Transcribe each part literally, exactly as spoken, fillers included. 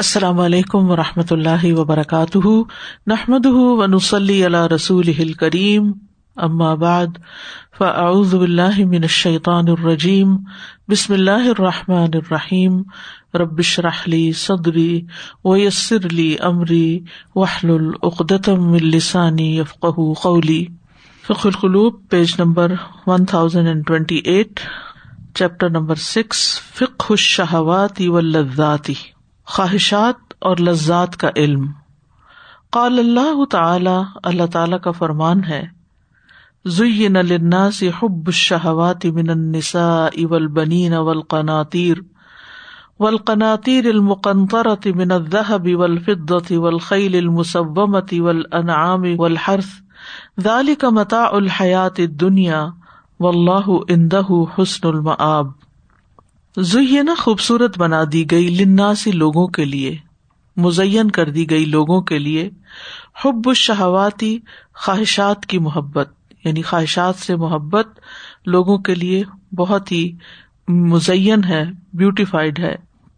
السلام علیکم ورحمۃ اللہ وبرکاتہ، نحمده ونصلی علی رسولہ الکریم، اما بعد فاعوذ باللہ من الشیطان الرجیم، بسم اللہ الرحمن الرحیم، رب اشرح لی صدری ویسر لی امری واحلل عقدۃ من لسانی یفقہوا قولی۔ فقہ القلوب پیج نمبر دس اٹھائیس، چیپٹر نمبر سکس، فقہ الشہوات واللذات، خواہشات اور لذات کا علم۔ قال اللہ تعالی، اللہ تعالی کا فرمان ہے، زُيِّنَ لِلنَّاسِ حُبُّ الشَّهَوَاتِ مِنَ النِّسَاءِ وَالْبَنِينَ وَالْقَنَاطِيرِ وَالْقَنَاطِيرِ الْمُقَنطَرَةِ مِنَ الذَّهَبِ وَالْفِضَّةِ وَالْخَيْلِ الْمُسَوَّمَةِ وَالْأَنْعَامِ وَالْحَرْثِ ذَلِكَ مَتَاعُ الْحَيَاةِ الدُّنْيَا وَاللَّهُ عِندَهُ حُسْنُ الْمَآبِ۔ زینا خوبصورت بنا دی گئی، للناسی لوگوں کے لیے، مزین کر دی گئی لوگوں کے لیے، حب الشہواتی خواہشات کی محبت، یعنی خواہشات سے محبت لوگوں کے لیے بہت ہی مزین ہے، بیوٹیفائڈ ہے۔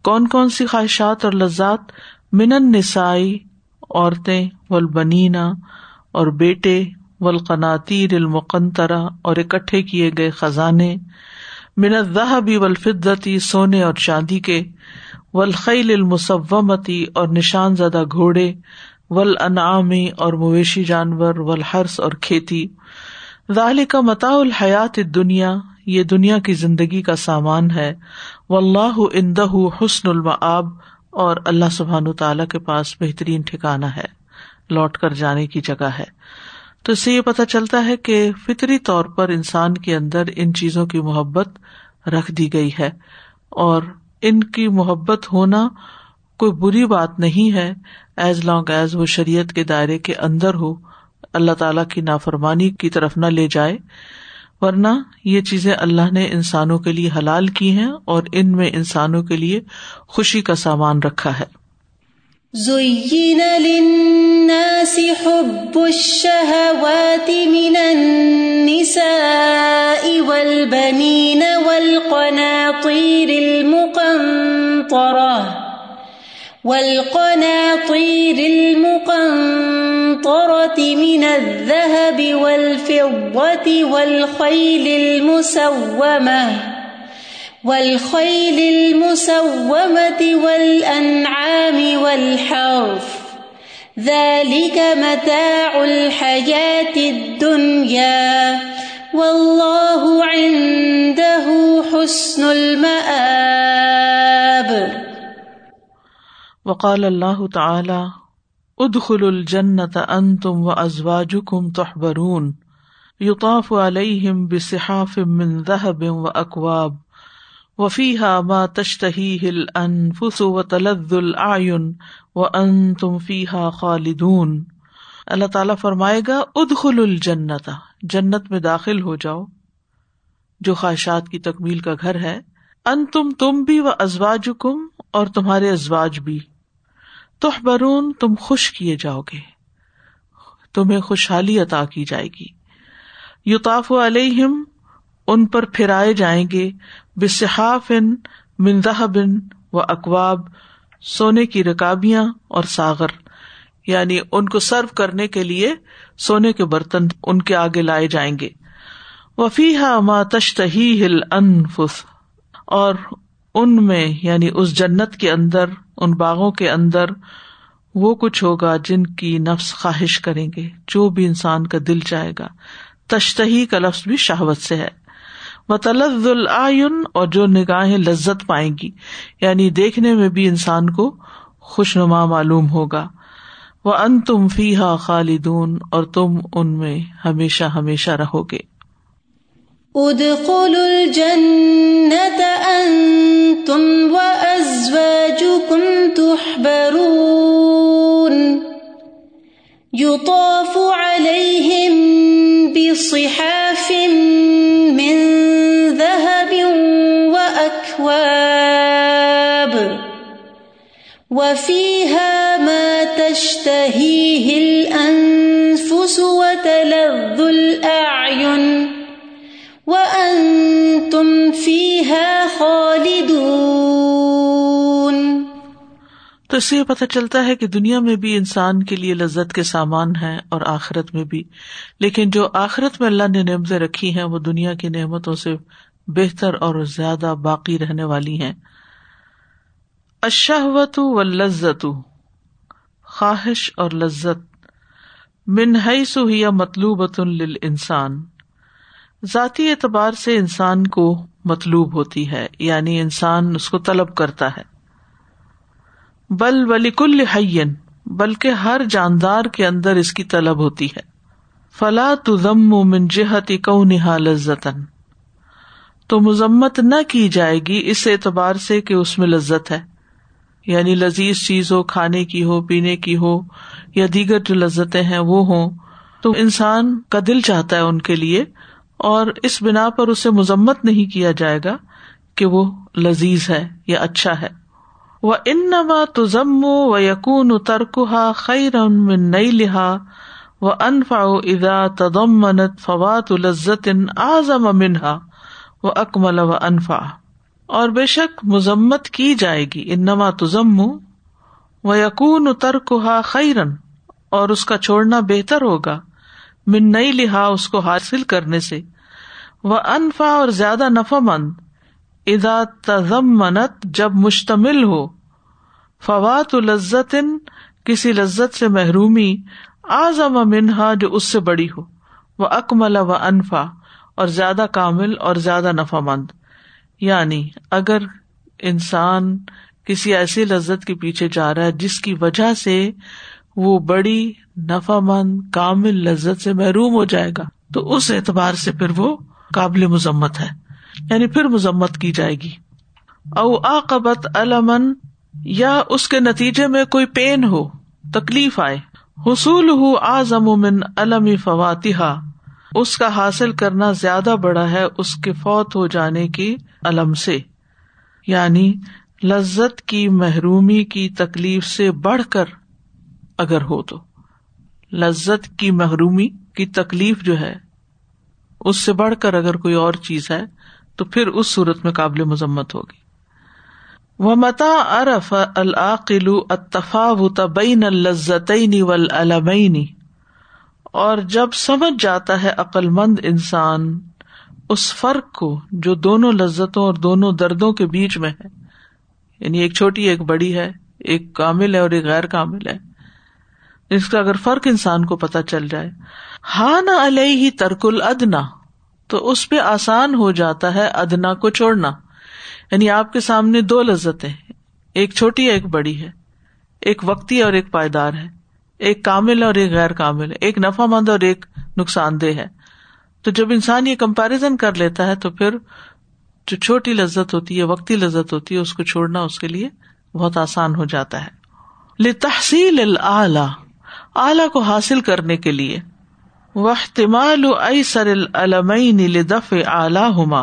کون کون سی خواہشات اور لذات؟ من النسائی، عورتیں، والبنینا، اور بیٹے، والقناطیر المقنطرہ، اور اکٹھے کیے گئے خزانے، من الذهب والفضة، سونے اور چاندی کے، والخیل المسومة، اور نشان زدہ گھوڑے، والانعام، اور مویشی جانور، والحرث، اور کھیتی، ذلك متاع الحیات الدنیا، یہ دنیا کی زندگی کا سامان ہے، واللہ عنده حسن المآب، اور اللہ سبحانہ تعالی کے پاس بہترین ٹھکانہ ہے، لوٹ کر جانے کی جگہ ہے۔ تو اس سے یہ پتہ چلتا ہے کہ فطری طور پر انسان کے اندر ان چیزوں کی محبت رکھ دی گئی ہے، اور ان کی محبت ہونا کوئی بری بات نہیں ہے، ایز لانگ ایز وہ شریعت کے دائرے کے اندر ہو، اللہ تعالیٰ کی نافرمانی کی طرف نہ لے جائے، ورنہ یہ چیزیں اللہ نے انسانوں کے لیے حلال کی ہیں اور ان میں انسانوں کے لیے خوشی کا سامان رکھا ہے۔ زُيِّنَ لِلنَّاسِ حُبُّ الشَّهَوَاتِ مِنَ النِّسَاءِ وَالْبَنِينَ وَالْقَنَاطِيرِ الْمُقَنطَرَةِ وَالْقَنَاطِيرِ الْمُقَنطَرَةِ مِنَ الذَّهَبِ وَالْفِضَّةِ وَالْخَيْلِ الْمُسَوَّمَةِ والخيل المسومة والأنعام والحرث ذلك متاع الحياة الدنيا والله عنده حسن المآب۔ وقال الله تعالى ادخلوا الجنة أنتم وأزواجكم تحبرون يطاف عليهم بصحاف من ذهب وأكواب وفيها ما تشتهيه الأنفس وتلذ الأعين وأنتم فيها خالدون۔ اللہ تعالیٰ فرمائے گا ادخلوا الجنة، جنت میں داخل ہو جاؤ، جو خواہشات کی تکمیل کا گھر ہے، انتم، تم بھی، وازواجکم، اور تمہارے ازواج بھی، تحبرون، تم خوش کیے جاؤ گے، تمہیں خوشحالی عطا کی جائے گی، یطاف علیہم، ان پر پھرائے جائیں گے، بصحاف من ذہب و اکواب، سونے کی رکابیاں اور ساغر، یعنی ان کو سرو کرنے کے لیے سونے کے برتن ان کے آگے لائے جائیں گے، وفیہا ما تشتہیہ الانفس، اور ان میں، یعنی اس جنت کے اندر، ان باغوں کے اندر، وہ کچھ ہوگا جن کی نفس خواہش کریں گے، جو بھی انسان کا دل چاہے گا۔ تشتہی کا لفظ بھی شہوت سے ہے، وتلذ الأعین، اور جو نگاہیں لذت پائیں گی، یعنی دیکھنے میں بھی انسان کو خوشنما معلوم ہوگا، وأنتم فیہا خالدون، اور تم ان میں ہمیشہ ہمیشہ رہو گے۔ ادخلوا الجنة أنتم وأزواجكم تحبرون يطاف عليهم بصحاف من ذهب وأكواب وفيها ما تشتهيه الأنفس وتلذ الأعين وأنتم فيها خالدون۔ تو اس سے یہ پتہ چلتا ہے کہ دنیا میں بھی انسان کے لیے لذت کے سامان ہیں اور آخرت میں بھی، لیکن جو آخرت میں اللہ نے نعمتیں رکھی ہیں وہ دنیا کی نعمتوں سے بہتر اور زیادہ باقی رہنے والی ہیں۔ الشہوۃ واللذۃ، خواہش اور لذت، من حیث ہی مطلوبۃ للانسان، ذاتی اعتبار سے انسان کو مطلوب ہوتی ہے، یعنی انسان اس کو طلب کرتا ہے۔ بل ولکل حی، بلکہ ہر جاندار کے اندر اس کی طلب ہوتی ہے۔ فلا تذم من جہت کونہا لذتن، تو مذمت نہ کی جائے گی اس اعتبار سے کہ اس میں لذت ہے، یعنی لذیذ چیز ہو، کھانے کی ہو، پینے کی ہو، یا دیگر جو لذتیں ہیں وہ ہوں، تو انسان کا دل چاہتا ہے ان کے لیے، اور اس بنا پر اسے مذمت نہیں کیا جائے گا کہ وہ لذیذ ہے یا اچھا ہے۔ وَإِنَّمَا تُذَمُّ وَيَكُونُ تَرْكُهَا خَيْرًا مِنْ نَيْلِهَا وَأَنْفَعُ إِذَا تَضَمَّنَتْ فَوَاتُ لَذَّةٍ أَعْظَمَ مِنْهَا وَأَكْمَلَ وَأَنْفَعَ، اور بے شک مذمت کی جائے گی، انما تُذَمُّ وَيَكُونُ تَرْكُهَا خَيْرًا، اور اس کا چھوڑنا بہتر ہوگا، من نَيْلِهَا، اس کو حاصل کرنے سے، وَأَنْفَعَ، اور زیادہ نفع مند، اذا تضمنت، جب مشتمل ہو، فوات لذت، کسی لذت سے محرومی، اعظم منہا، جو اس سے بڑی ہو، واکمل وانفع، اور زیادہ کامل اور زیادہ نفع مند۔ یعنی اگر انسان کسی ایسی لذت کے پیچھے جا رہا ہے جس کی وجہ سے وہ بڑی نفع مند کامل لذت سے محروم ہو جائے گا، تو اس اعتبار سے پھر وہ قابل مذمت ہے، یعنی پھر مذمت کی جائے گی۔ او عاقبت المن، یا اس کے نتیجے میں کوئی پین ہو، تکلیف آئے، حصولہ اعظم من الم فواتھا، اس کا حاصل کرنا زیادہ بڑا ہے اس کے فوت ہو جانے کی الم سے، یعنی لذت کی محرومی کی تکلیف سے بڑھ کر اگر ہو تو لذت کی محرومی کی تکلیف جو ہے اس سے بڑھ کر اگر کوئی اور چیز ہے تو پھر اس صورت میں قابل مذمت ہوگی۔ وَمَتَا عَرَفَ الْعَاقِلُ التَّفَاوُتَ بَيْنَ اللَّذَّتَيْنِ وَالْأَلَمَيْنِ، اور جب سمجھ جاتا ہے عقل مند انسان اس فرق کو جو دونوں لذتوں اور دونوں دردوں کے بیچ میں ہے، یعنی ایک چھوٹی ایک بڑی ہے، ایک کامل ہے اور ایک غیر کامل ہے، اس کا اگر فرق انسان کو پتہ چل جائے، ہان علیہ ترک الادنا، تو اس پہ آسان ہو جاتا ہے ادنا کو چھوڑنا۔ یعنی آپ کے سامنے دو لذتیں، ایک چھوٹی ہے ایک بڑی ہے، ایک وقتی اور ایک پائیدار ہے، ایک کامل اور ایک غیر کامل ہے، ایک نفع مند اور ایک نقصان دہ ہے، تو جب انسان یہ کمپیریزن کر لیتا ہے تو پھر جو چھوٹی لذت ہوتی ہے، وقتی لذت ہوتی ہے، اس کو چھوڑنا اس کے لیے بہت آسان ہو جاتا ہے۔ لتحصیل الاعلی، اعلیٰ کو حاصل کرنے کے لیے، واحتمال ایسر الالمین لدفع اعلیہما،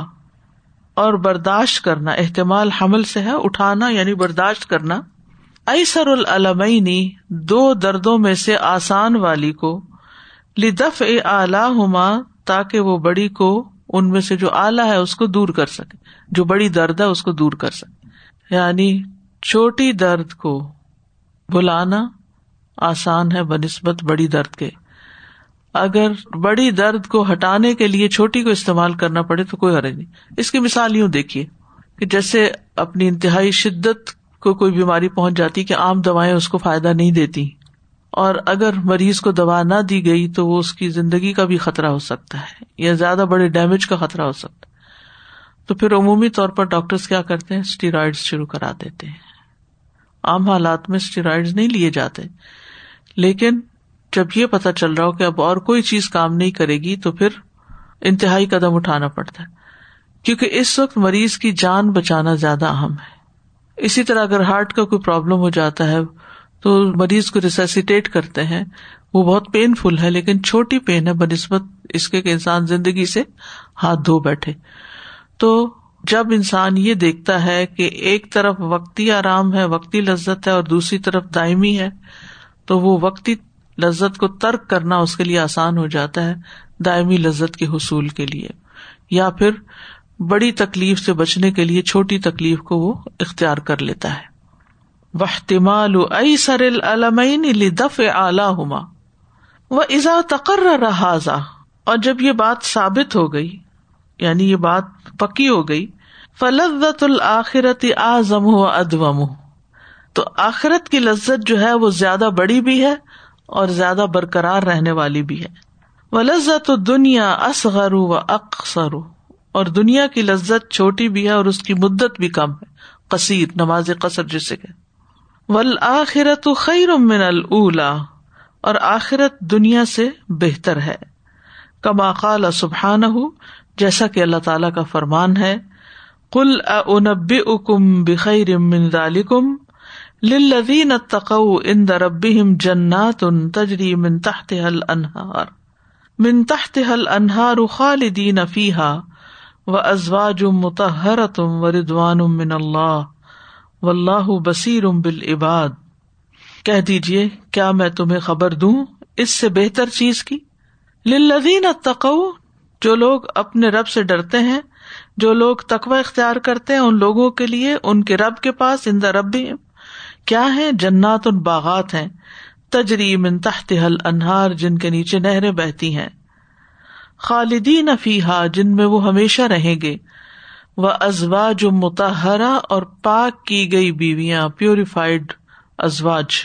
اور برداشت کرنا، احتمال حمل سے ہے اٹھانا، یعنی برداشت کرنا، ایسر الالمین، دو دردوں میں سے آسان والی کو، لدفع اعلیہما، تاکہ وہ بڑی کو، ان میں سے جو اعلیٰ ہے اس کو دور کر سکے، جو بڑی درد ہے اس کو دور کر سکے۔ یعنی چھوٹی درد کو بھلانا آسان ہے بنسبت بڑی درد کے، اگر بڑی درد کو ہٹانے کے لیے چھوٹی کو استعمال کرنا پڑے تو کوئی حرج نہیں۔ اس کی مثال یوں دیکھیے کہ جیسے اپنی انتہائی شدت کو کوئی بیماری پہنچ جاتی کہ عام دوائیں اس کو فائدہ نہیں دیتی، اور اگر مریض کو دوا نہ دی گئی تو وہ اس کی زندگی کا بھی خطرہ ہو سکتا ہے یا زیادہ بڑے ڈیمیج کا خطرہ ہو سکتا ہے، تو پھر عمومی طور پر ڈاکٹرز کیا کرتے ہیں، اسٹیرائڈز شروع کرا دیتے ہیں۔ عام حالات میں اسٹیرائڈز نہیں لیے جاتے، لیکن جب یہ پتہ چل رہا ہو کہ اب اور کوئی چیز کام نہیں کرے گی تو پھر انتہائی قدم اٹھانا پڑتا ہے، کیونکہ اس وقت مریض کی جان بچانا زیادہ اہم ہے۔ اسی طرح اگر ہارٹ کا کوئی پرابلم ہو جاتا ہے تو مریض کو ریسیسیٹیٹ کرتے ہیں، وہ بہت پین فل ہے لیکن چھوٹی پین ہے بنسبت اس کے کہ انسان زندگی سے ہاتھ دھو بیٹھے۔ تو جب انسان یہ دیکھتا ہے کہ ایک طرف وقتی آرام ہے، وقتی لذت ہے، اور دوسری طرف دائمی ہے، تو وہ وقتی لذت کو ترک کرنا اس کے لیے آسان ہو جاتا ہے دائمی لذت کے حصول کے لیے، یا پھر بڑی تکلیف سے بچنے کے لیے چھوٹی تکلیف کو وہ اختیار کر لیتا ہے۔ واحتمال ایسر العلمین لدفع اعلیہما، واذا تقرر ھذا، اور جب یہ بات ثابت ہو گئی یعنی یہ بات پکی ہو گئی، فلذۃ الآخرۃ اعظم و ادوم، تو آخرت کی لذت جو ہے وہ زیادہ بڑی بھی ہے اور زیادہ برقرار رہنے والی بھی ہے، ولذت الدنیا اصغر و اقصر، اور دنیا کی لذت چھوٹی بھی ہے اور اس کی مدت بھی کم ہے، قصیر، نماز قصر جسے کہ، والآخرۃ خیر من الاولی، اور آخرت دنیا سے بہتر ہے، کما قال سبحانہ، جیسا کہ اللہ تعالیٰ کا فرمان ہے، قل اؤنبئکم بخیر من ذالکم للذین اتقوا عند ربہم جنات تجری من تحتها الانہار من تحتها الانہار خالدین فیها وازواج مطہرۃ ورضوان من اللہ واللہ بصیر بالعباد۔ کہہ دیجئے کیا میں تمہیں خبر دوں اس سے بہتر چیز کی، للذین اتقوا، جو لوگ اپنے رب سے ڈرتے ہیں، جو لوگ تقوی اختیار کرتے ہیں، ان لوگوں کے لیے ان کے رب کے پاس عند ربہم کیا ہے، جنات ان باغات ہیں، تجری من تحتها الانہار، جن کے نیچے نہریں بہتی ہیں، خالدین فیہا، جن میں وہ ہمیشہ رہیں گے، وازواج مطہرہ، اور پاک کی گئی بیویاں، پیوریفائڈ ازواج،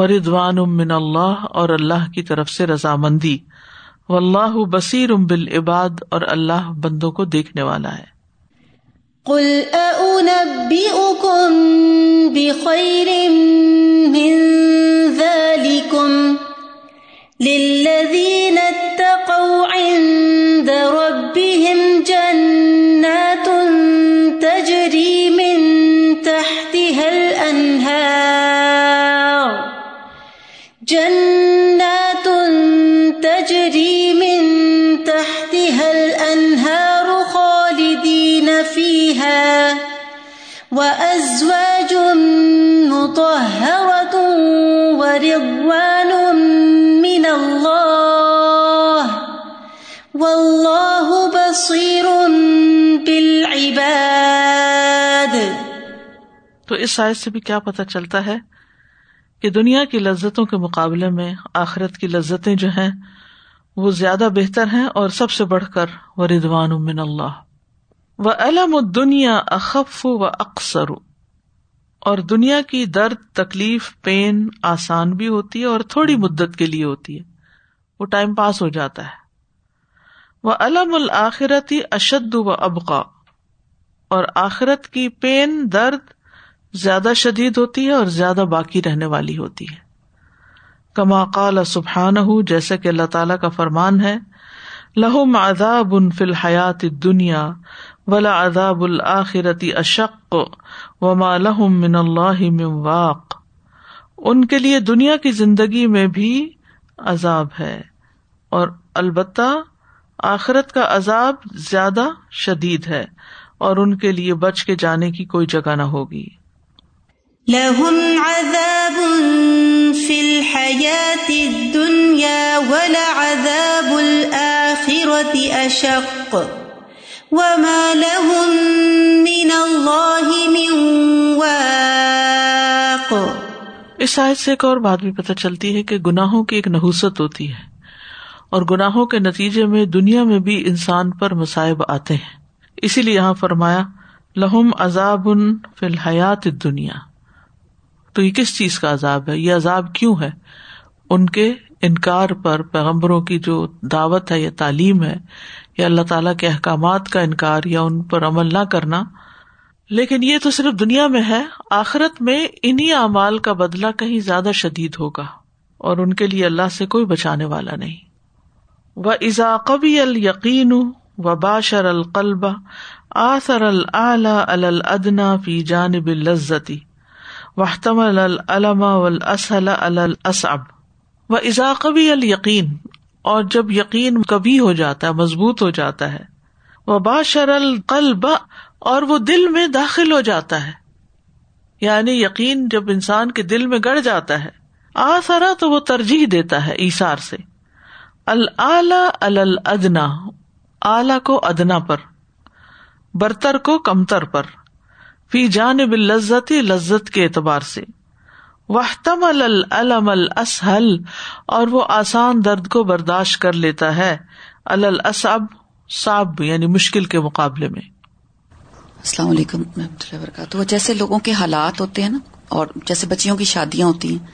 ورضوان من اللہ، اور اللہ کی طرف سے رضامندی، واللہ بصیر بالعباد، اور اللہ بندوں کو دیکھنے والا ہے۔ قل أنبئكم بخير من ذلكم للذين اتقوا عند ربهم جنات تجري من تحتها الأنهار جنات تجري من تحتها الأنهار وَأَزْوَاجٌ مُطَهَّرَةٌ وَرِضْوَانٌ مِّنَ اللَّهِ وَاللَّهُ بَصِيرٌ بِالْعِبَادِ۔ تو اس آیت سے بھی کیا پتہ چلتا ہے کہ دنیا کی لذتوں کے مقابلے میں آخرت کی لذتیں جو ہیں وہ زیادہ بہتر ہیں، اور سب سے بڑھ کر وَرِضْوَانٌ مِّنَ اللَّهِ، وَأَلَمُ الدُّنْيَا أَخَفُّ وَأَقْصَرُ، اور دنیا کی درد، تکلیف، پین آسان بھی ہوتی ہے اور تھوڑی مدت کے لیے ہوتی ہے، وہ ٹائم پاس ہو جاتا ہے، وَأَلَمُ الْآخِرَةِ أَشَدُّ وَأَبْقَى، اور آخرت کی پین، درد زیادہ شدید ہوتی ہے اور زیادہ باقی رہنے والی ہوتی ہے، كما قال سبحانہ، جیسا کہ اللہ تعالیٰ کا فرمان ہے، لَهُمْ عَذَابٌ فِي الْحَيَاةِ الدُّنْيَا وَلَعَذَابُ الْآخِرَةِ أَشَقُّ وَمَا لَهُمْ مِنَ اللَّهِ مِنْ وَاقٍ، ان کے لیے دنیا کی زندگی میں بھی عذاب ہے اور البتہ آخرت کا عذاب زیادہ شدید ہے، اور ان کے لیے بچ کے جانے کی کوئی جگہ نہ ہوگی۔ لَهُمْ عَذَابٌ فِي الْحَيَاةِ الدُّنْيَا وَلَعَذَابُ الْآخِرَةِ أَشَقُّ وَمَا لَهُم مِّنَ اللَّهِ مِن وَاقٍ۔ اس آیت سے ایک اور بات بھی پتہ چلتی ہے کہ گناہوں کی ایک نحوست ہوتی ہے، اور گناہوں کے نتیجے میں دنیا میں بھی انسان پر مصائب آتے ہیں، اسی لیے یہاں فرمایا لَهُمْ عَذَابٌ فِي الْحَيَاةِ الدُّنْيَا، تو یہ کس چیز کا عذاب ہے، یہ عذاب کیوں ہے؟ ان کے انکار پر، پیغمبروں کی جو دعوت ہے یا تعلیم ہے یا اللہ تعالیٰ کے احکامات کا انکار یا ان پر عمل نہ کرنا، لیکن یہ تو صرف دنیا میں ہے، آخرت میں انہی اعمال کا بدلہ کہیں زیادہ شدید ہوگا اور ان کے لیے اللہ سے کوئی بچانے والا نہیں۔ وَإِذَا قَوِيَ الْيَقِينُ وَبَاشَرَ الْقَلْبَ آثَرَ الْأَعْلَى عَلَى الْأَدْنَى فِي جَانِبِ اللَّذَّةِ وَاحْتَمَلَ الْأَلَمَ وَالْأَسْهَلَ عَلَى الْأَصْعَبِ۔ وَإِذَا قَوِيَ الْيَقِينُ، اور جب یقین قوی ہو جاتا ہے، مضبوط ہو جاتا ہے، وباشر القلب، اور وہ دل میں داخل ہو جاتا ہے، یعنی یقین جب انسان کے دل میں گڑ جاتا ہے، آثرا، تو وہ ترجیح دیتا ہے، ایثار سے، الاعلی علی الادنا، اعلی کو ادنا پر، برتر کو کمتر پر، فی جانب اللذت، لذت کے اعتبار سے، واحتمل الالم الاسہل، اور وہ آسان درد کو برداشت کر لیتا ہے، الاصعب، صعب یعنی مشکل کے مقابلے میں۔ السلام علیکم و رحمۃ اللہ وبرکاتہ۔ وہ جیسے لوگوں کے حالات ہوتے ہیں نا، اور جیسے بچیوں کی شادیاں ہوتی ہیں،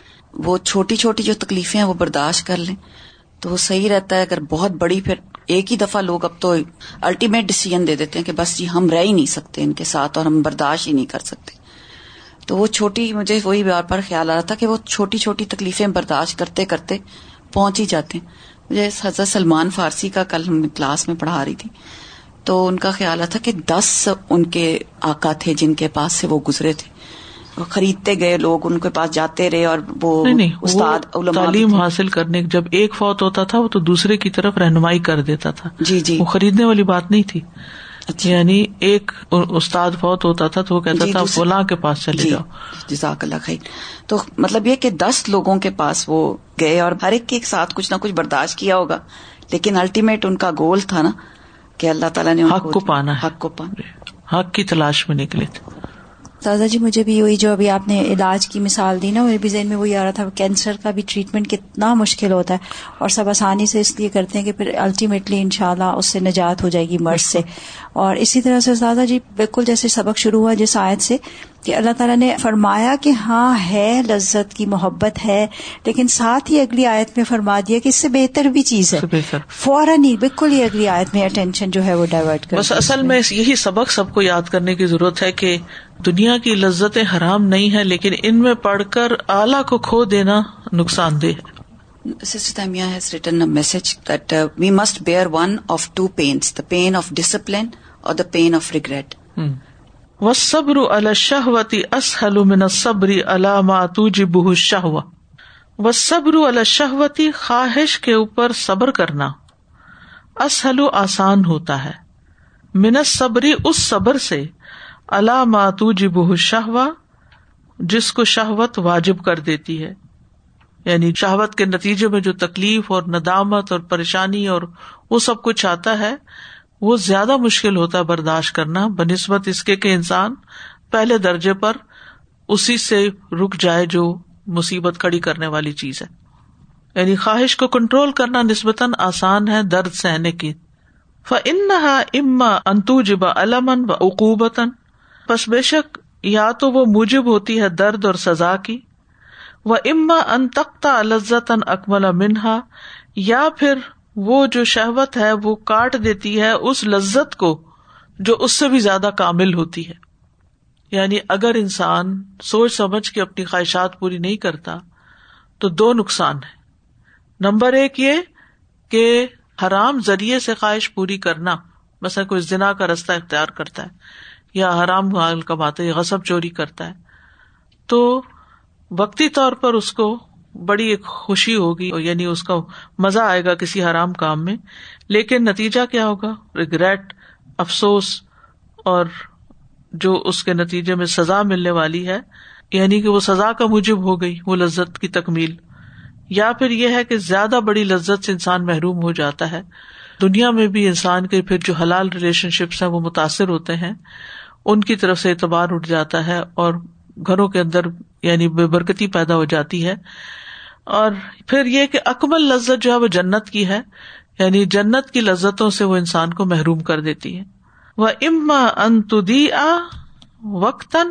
وہ چھوٹی چھوٹی جو تکلیفیں ہیں وہ برداشت کر لیں تو وہ صحیح رہتا ہے، اگر بہت بڑی پھر ایک ہی دفعہ لوگ اب تو الٹیمیٹ ڈیسیژن دے دیتے ہیں کہ بس جی ہم رہ ہی نہیں سکتے ان کے ساتھ اور ہم برداشت ہی نہیں کر سکتے۔ تو وہ چھوٹی، مجھے وہی بار بار خیال آ رہا تھا کہ وہ چھوٹی چھوٹی تکلیفیں برداشت کرتے کرتے پہنچ ہی جاتے ہیں۔ مجھے حضرت سلمان فارسی کا کل ہم کلاس میں پڑھا رہی تھی تو ان کا خیال آ تھا کہ دس ان کے آقا تھے جن کے پاس سے وہ گزرے تھے، خریدتے گئے لوگ، ان کے پاس جاتے رہے، اور وہ نہیں، استاد علماء تعلیم حاصل کرنے، جب ایک فوت ہوتا تھا وہ تو دوسرے کی طرف رہنمائی کر دیتا تھا، جی جی، وہ خریدنے والی بات نہیں تھی۔ اچھا، یعنی ایک استاد فوت ہوتا تھا تو وہ کہتا جی تھا فلاں کے پاس چلے جی جاؤ، جزاک اللہ خیر۔ تو مطلب یہ کہ دس لوگوں کے پاس وہ گئے اور ہر ایک کے ساتھ کچھ نہ کچھ برداشت کیا ہوگا، لیکن الٹیمیٹ ان کا گول تھا نا کہ اللہ تعالیٰ نے حق کو پانا، حق کو پانا، حق کی تلاش میں نکلے تھے۔ سازا جی مجھے بھی وہی جو ابھی آپ نے علاج کی مثال دی نا، میرے بھی ذہن میں وہی آ رہا تھا، کینسر کا بھی ٹریٹمنٹ کتنا مشکل ہوتا ہے اور سب آسانی سے اس لیے کرتے ہیں کہ پھر الٹیمیٹلی انشاءاللہ اس سے نجات ہو جائے گی مرض سے۔ اور اسی طرح سے سازا جی بالکل جیسے سبق شروع ہوا جس آیت سے کہ اللہ تعالیٰ نے فرمایا کہ ہاں ہے لذت کی محبت ہے، لیکن ساتھ ہی اگلی آیت میں فرما دیا کہ اس سے بہتر بھی چیز ہے، فوراً ہی بالکل یہ اگلی آیت میں اٹینشن جو ہے وہ ڈائیورٹ کر بس۔ اصل میں یہی سبق سب کو یاد کرنے کی ضرورت ہے کہ دنیا کی لذتیں حرام نہیں ہیں، لیکن ان میں پڑھ کر اعلیٰ کو کھو دینا نقصان دہ ہے۔ Sister Tamiya has written a message that uh, we must bear one of two pains, the pain of discipline or the pain of regret. Hmm. والصبر على الشهوة اسهل من الصبر على ما توجبه الشهوة. والصبر على الشهوة، خواہش کے اوپر صبر کرنا، اسهل، آسان ہوتا ہے، من الصبر، اس صبر سے، على ما توجبه الشهوة، جس کو شہوت واجب کر دیتی ہے، یعنی شہوت کے نتیجے میں جو تکلیف اور ندامت اور پریشانی اور وہ سب کچھ آتا ہے وہ زیادہ مشکل ہوتا ہے برداشت کرنا، بنسبت اس کے کہ انسان پہلے درجے پر اسی سے رک جائے جو مصیبت کھڑی کرنے والی چیز ہے۔ یعنی خواہش کو کنٹرول کرنا نسبتاً آسان ہے درد سہنے کی۔ فَإِنَّهَا إِمَّا أَن تُوجِبَ أَلَمًا وَعُقُوبَةً، پس بے شک یا تو وہ موجب ہوتی ہے درد اور سزا کی، وَإِمَّا أَن تَقْطَعَ لَذَّةً أَكْمَلَ مِنْهَا، یا پھر وہ جو شہوت ہے وہ کاٹ دیتی ہے اس لذت کو جو اس سے بھی زیادہ کامل ہوتی ہے۔ یعنی اگر انسان سوچ سمجھ کے اپنی خواہشات پوری نہیں کرتا تو دو نقصان ہیں۔ نمبر ایک یہ کہ حرام ذریعے سے خواہش پوری کرنا، مثلا کوئی زنا کا رستہ اختیار کرتا ہے یا حرام مال کماتا ہے یا غصب چوری کرتا ہے، تو وقتی طور پر اس کو بڑی ایک خوشی ہوگی، یعنی اس کا مزہ آئے گا کسی حرام کام میں، لیکن نتیجہ کیا ہوگا؟ ریگریٹ، افسوس، اور جو اس کے نتیجے میں سزا ملنے والی ہے، یعنی کہ وہ سزا کا موجب ہو گئی وہ لذت کی تکمیل۔ یا پھر یہ ہے کہ زیادہ بڑی لذت سے انسان محروم ہو جاتا ہے۔ دنیا میں بھی انسان کے پھر جو حلال ریلیشن شپس ہیں وہ متاثر ہوتے ہیں، ان کی طرف سے اعتبار اٹھ جاتا ہے اور گھروں کے اندر یعنی بے برکتی پیدا ہو جاتی ہے۔ اور پھر یہ کہ اکمل لذت جو ہے وہ جنت کی ہے، یعنی جنت کی لذتوں سے وہ انسان کو محروم کر دیتی ہے۔ وَإِمَّا أَن تُضِيعَ وَقْتًا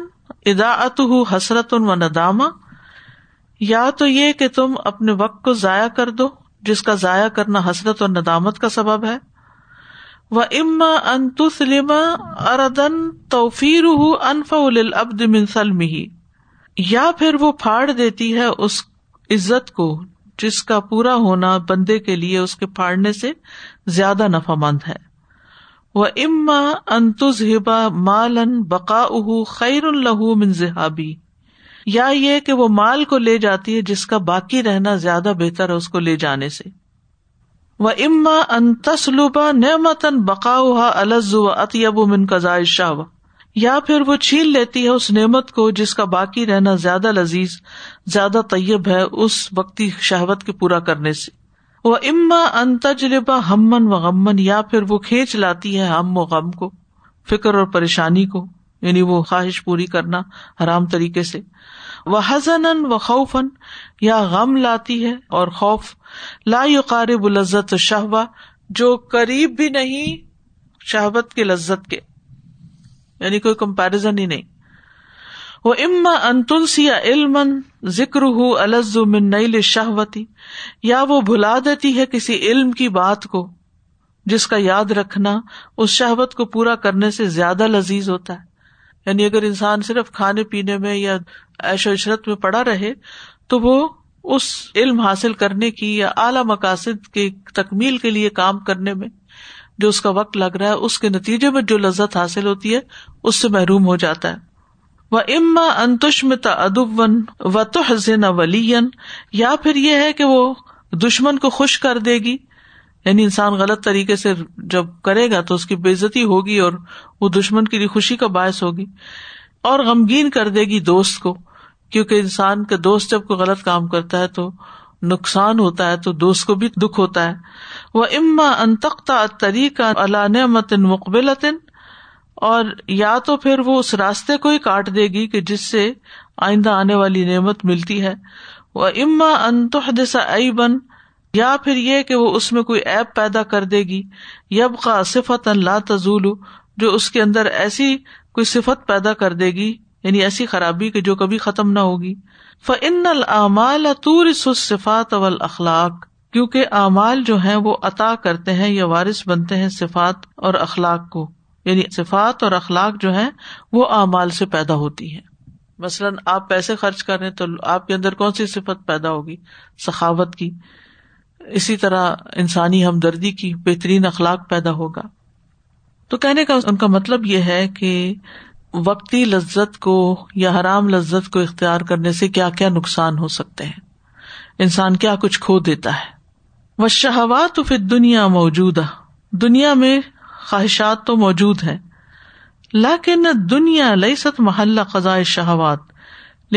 إِضَاعَتُهُ حَسْرَةٌ وَنَدَامَةٌ، یا تو یہ کہ تم اپنے وقت کو ضائع کر دو جس کا ضائع کرنا حسرت اور ندامت کا سبب ہے۔ وَإِمَّا أَن تُسْلِمَ أَرَدًا تَوْفِيرُهُ أَنْفَعُ لِلْعَبْدِ مِنْ سَلْمِهِ، یا پھر وہ پھاڑ دیتی ہے اس عزت کو جس کا پورا ہونا بندے کے لیے اس کے پھاڑنے سے زیادہ نفع مند ہے۔ وَإِمَّا أَن تُذْهِبَ مَالًا بَقَاؤُهُ خَيْرٌ لَهُ مِنْ ذِهَابِهِ، یا یہ کہ وہ مال کو لے جاتی ہے جس کا باقی رہنا زیادہ بہتر ہے اس کو لے جانے سے۔ وَإِمَّا أَن تَسْلُبَ نِعْمَةً بَقَاؤُهَا أَلَذُّ وَأَطْيَبُ مِنْ قَضَاءِ الشَّهْوَةِ، یا پھر وہ چھین لیتی ہے اس نعمت کو جس کا باقی رہنا زیادہ لذیذ، زیادہ طیب ہے اس وقتی شہوت کے پورا کرنے سے۔ وَإِمَّا أَن تَجْلِبَ هَمًّا وَغَمًّا، یا پھر وہ کھینچ لاتی ہے ہم و غم کو، فکر اور پریشانی کو۔ یعنی وہ خواہش پوری کرنا حرام طریقے سے. وحزناً وخوفاً، یا غم لاتی ہے اور خوف. لا یقارب لذت الشہوہ، جو قریب بھی نہیں شہوت کی لذت کے، یعنی کوئی کمپیرزن ہی نہیں. وَإِمَّا أَن تُنْسِيَ عِلْمًا ذِكْرُهُ أَلَذُّ مِن نَيْلِ الشَّهْوَةِ، یا وہ بھلا دیتی ہے کسی علم کی بات کو جس کا یاد رکھنا اس شہوت کو پورا کرنے سے زیادہ لذیذ ہوتا ہے. یعنی اگر انسان صرف کھانے پینے میں یا عیش و عشرت میں پڑا رہے تو وہ اس علم حاصل کرنے کی یا اعلیٰ مقاصد کی تکمیل کے لیے کام کرنے میں جو اس کا وقت لگ رہا ہے، اس کے نتیجے میں جو لذت حاصل ہوتی ہے اس سے محروم ہو جاتا ہے. وَإِمَّا أَن تُشْمِتَ عَدُوًّا وَتُحْزِنَ وَلِيًّا، یا پھر یہ ہے کہ وہ دشمن کو خوش کر دے گی، یعنی انسان غلط طریقے سے جب کرے گا تو اس کی بے عزتی ہوگی اور وہ دشمن کے لیے خوشی کا باعث ہوگی، اور غمگین کر دے گی دوست کو، کیونکہ انسان کا دوست جب کوئی غلط کام کرتا ہے تو نقصان ہوتا ہے تو دوست کو بھی دکھ ہوتا ہے. وَإِمَّا أَن تَقْطَعَ الطَّرِيقَ عَلَى نِعْمَةٍ مُقْبِلَةٍ، اور یا تو پھر وہ اس راستے کو ہی کاٹ دے گی کہ جس سے آئندہ آنے والی نعمت ملتی ہے. وَإِمَّا أَن تُحْدِثَ عَيْبًا، یا پھر یہ کہ وہ اس میں کوئی عیب پیدا کر دے گی. يَبْقَى صِفَةً لَا تَزُولُ، جو اس کے اندر ایسی کوئی صفت پیدا کر دے گی، یعنی ایسی خرابی کہ جو کبھی ختم نہ ہوگی. فَإِنَّ الْأَعْمَالَ تُورِثُ الصِّفَاتَ وَالْأَخْلَاقَ، کیونکہ اعمال جو ہیں وہ عطا کرتے ہیں یا وارث بنتے ہیں صفات اور اخلاق کو، یعنی صفات اور اخلاق جو ہیں وہ اعمال سے پیدا ہوتی ہیں. مثلاً آپ پیسے خرچ کر رہے ہیں تو آپ کے اندر کون سی صفت پیدا ہوگی؟ سخاوت کی. اسی طرح انسانی ہمدردی کی، بہترین اخلاق پیدا ہوگا. تو کہنے کا ان کا مطلب یہ ہے کہ وقتی لذت کو یا حرام لذت کو اختیار کرنے سے کیا کیا نقصان ہو سکتے ہیں، انسان کیا کچھ کھو دیتا ہے. والشہوات فی الدنیا موجودہ، دنیا میں خواہشات تو موجود ہیں. لیکن دنیا لیست محل قضاء الشہوات،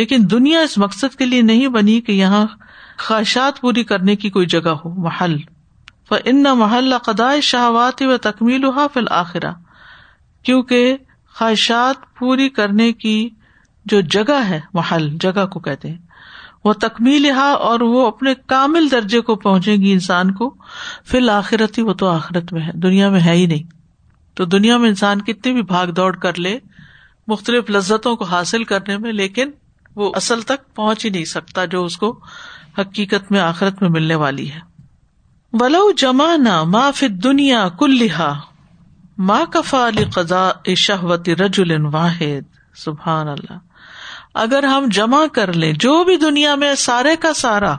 لیکن دنیا اس مقصد کے لیے نہیں بنی کہ یہاں خواہشات پوری کرنے کی کوئی جگہ ہو، محل. فإن محل قضاء الشہوات وتکمیلها فی الآخرہ، کیونکہ خواہشات پوری کرنے کی جو جگہ ہے، محل جگہ کو کہتے ہیں، وہ تکمیلها، اور وہ اپنے کامل درجے کو پہنچے گی انسان کو فی الآخرت، وہ تو آخرت میں ہے، دنیا میں ہے ہی نہیں. تو دنیا میں انسان کتنی بھی بھاگ دوڑ کر لے مختلف لذتوں کو حاصل کرنے میں، لیکن وہ اصل تک پہنچ ہی نہیں سکتا جو اس کو حقیقت میں آخرت میں ملنے والی ہے. ولو جمعنا ما فی الدنیا کلھا ما کفا لقضاء الشہوۃ رجل واحد، سبحان اللہ. اگر ہم جمع کر لیں جو بھی دنیا میں سارے کا سارا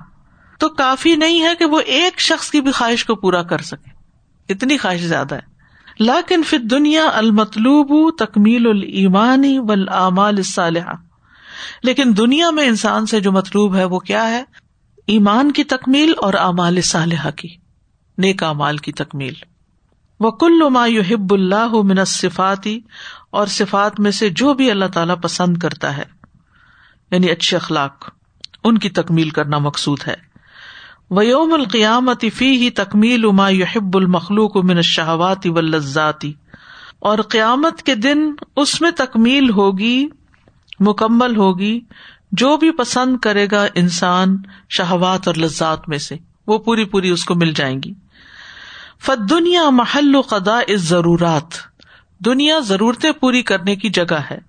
تو کافی نہیں ہے کہ وہ ایک شخص کی بھی خواہش کو پورا کر سکے، اتنی خواہش زیادہ ہے. لیکن فی الدنیا المطلوب تکمیل الایمان والاعمال الصالحہ، لیکن دنیا میں انسان سے جو مطلوب ہے وہ کیا ہے؟ ایمان کی تکمیل اور اعمال صالحہ کی، نیک اعمال کی تکمیل. وکل ما یحب اللہ من الصفات، اور صفات میں سے جو بھی اللہ تعالیٰ پسند کرتا ہے، یعنی اچھے اخلاق، ان کی تکمیل کرنا مقصود ہے. وَيَوْمَ الْقِيَامَةِ فِيهِ تَكْمِيلُ مَا يُحِبُّ الْمَخْلُوقُ مِنَ الشَّهَوَاتِ وَاللَّذَّاتِ، اور قیامت کے دن اس میں تکمیل ہوگی، مکمل ہوگی جو بھی پسند کرے گا انسان شہوات اور لذات میں سے، وہ پوری پوری اس کو مل جائیں گی. فَالدُّنْيَا مَحَلُّ قَضَاءِ الضَّرُورَاتِ، دنیا ضرورتیں پوری کرنے کی جگہ ہے.